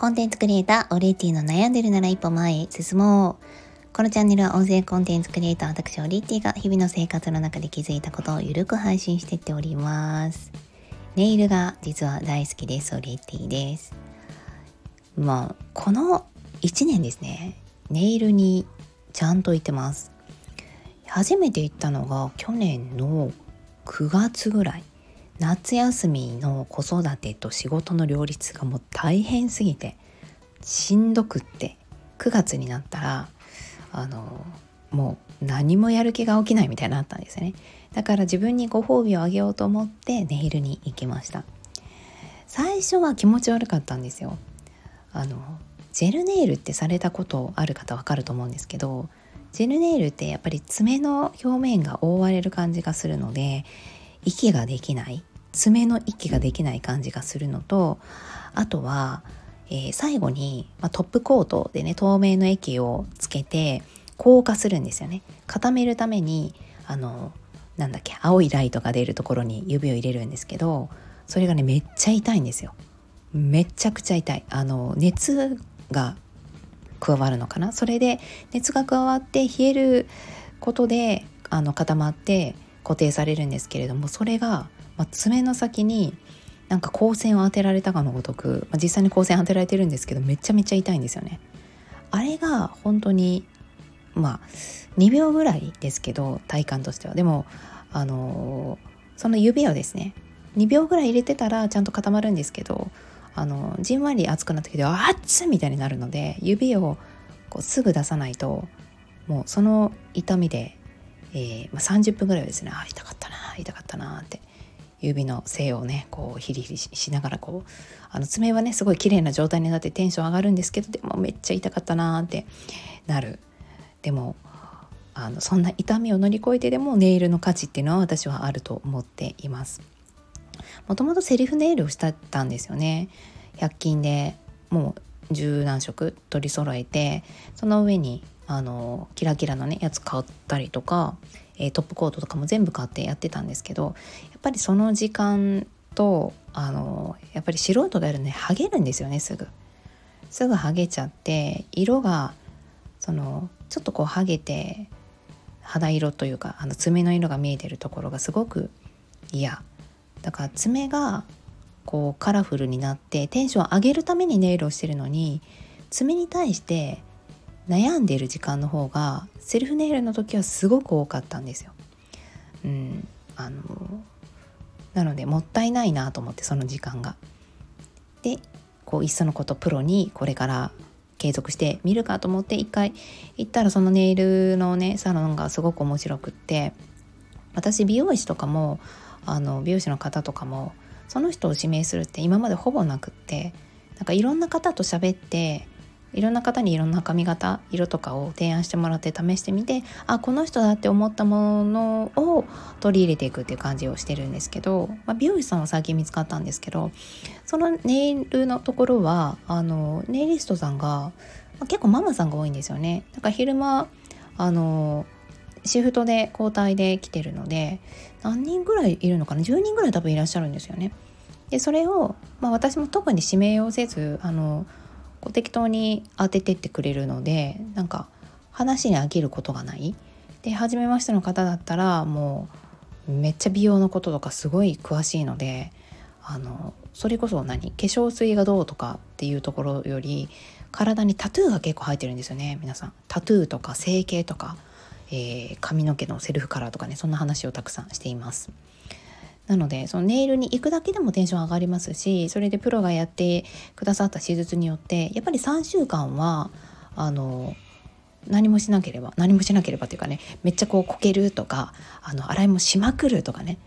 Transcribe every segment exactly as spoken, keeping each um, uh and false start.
コンテンツクリエイターオリエティの悩んでるなら一歩前へ進もう。このチャンネルは音声コンテンツクリエイター私オリエティが日々の生活の中で気づいたことをゆるく配信していっております。ネイルが実は大好きです。オリエティです。まあこのいちねんですね、ネイルにちゃんと行ってます。初めて行ったのが去年のくがつぐらい。夏休みの子育てと仕事の両立がもう大変すぎてしんどくって、くがつになったらあのもう何もやる気が起きないみたいになったんですよね。だから自分にご褒美をあげようと思ってネイルに行きました。最初は気持ち悪かったんですよ。あのジェルネイルってされたことある方わかると思うんですけど、ジェルネイルってやっぱり爪の表面が覆われる感じがするので息ができない、爪の息ができない感じがするのと、あとは、えー、最後に、まあ、トップコートでね透明の液をつけて硬化するんですよね。固めるためにあのなんだっけ青いライトが出るところに指を入れるんですけど、それがねめっちゃ痛いんですよ。めちゃくちゃ痛い。あの熱が加わるのかな、それで熱が加わって冷えることであの固まって固定されるんですけれども、それが、まあ、爪の先になんか光線を当てられたかのごとく、まあ、実際に光線当てられてるんですけどめちゃめちゃ痛いんですよね。あれが本当にまあにびょうぐらいですけど、体感としてはでもあのその指をですねにびょうぐらい入れてたらちゃんと固まるんですけど、あのじんわり熱くなってきてあっつみたいになるので指をこうすぐ出さないと、もうその痛みで、えーまあ、さんじゅっぷんぐらいはですね、あ痛かったな痛かったなって指の背をねこうヒリヒリしながら、こうあの爪はねすごい綺麗な状態になってテンション上がるんですけど、でもめっちゃ痛かったなってなる。でもあのそんな痛みを乗り越えてでもネイルの価値っていうのは私はあると思っています。もともとセルフネイルをしたんですよね。ひゃく均でもう十何色取り揃えて、その上にあのキラキラのねやつ買ったりとか、えー、トップコートとかも全部買ってやってたんですけど、やっぱりその時間とあのやっぱり素人がやるのでハゲるんですよね。すぐすぐハゲちゃって、色がそのちょっとこうハゲて肌色というかあの爪の色が見えてるところがすごく嫌だから、爪がこうカラフルになってテンション上げるためにネイルをしてるのに、爪に対して悩んでいる時間の方がセルフネイルの時はすごく多かったんですよ。うん、あのなのでもったいないなと思って、その時間が。でこういっそのことプロにこれから継続してみるかと思って一回行ったら、そのネイルのねサロンがすごく面白くって、私美容師とかもあの美容師の方とかもその人を指名するって今までほぼなくって、なんかいろんな方と喋っていろんな方にいろんな髪型色とかを提案してもらって試してみて、あこの人だって思ったものを取り入れていくっていう感じをしてるんですけど、まあ、美容師さんは最近見つかったんですけど、そのネイルのところはあのネイリストさんが、まあ、結構ママさんが多いんですよね。だから昼間あのシフトで交代で来てるので、何人ぐらいいるのかな、じゅうにんぐらい多分いらっしゃるんですよね。でそれを、まあ、私も特に指名をせずあのこう適当に当ててってくれるので、なんか話に飽きることがない。で初めましての方だったらもうめっちゃ美容のこととかすごい詳しいので、あのそれこそ何化粧水がどうとかっていうところより、体にタトゥーが結構入ってるんですよね皆さん。タトゥーとか整形とか、えー、髪の毛のセルフカラーとかね、そんな話をたくさんしています。なのでそのネイルに行くだけでもテンション上がりますし、それでプロがやってくださった手術によってやっぱりさんしゅうかんはあの何もしなければ何もしなければというかね、めっちゃこうこけるとかあの洗いもしまくるとかね、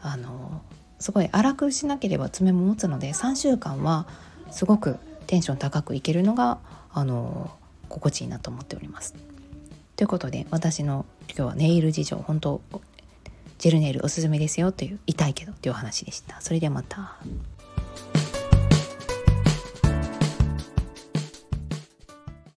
あのすごい荒くしなければ爪も持つので、さんしゅうかんはすごくテンション高くいけるのがあの心地いいなと思っております。ということで私の今日はネイル事情、本当ジェルネイルおすすめですよという、痛いけどというお話でした。それではまた。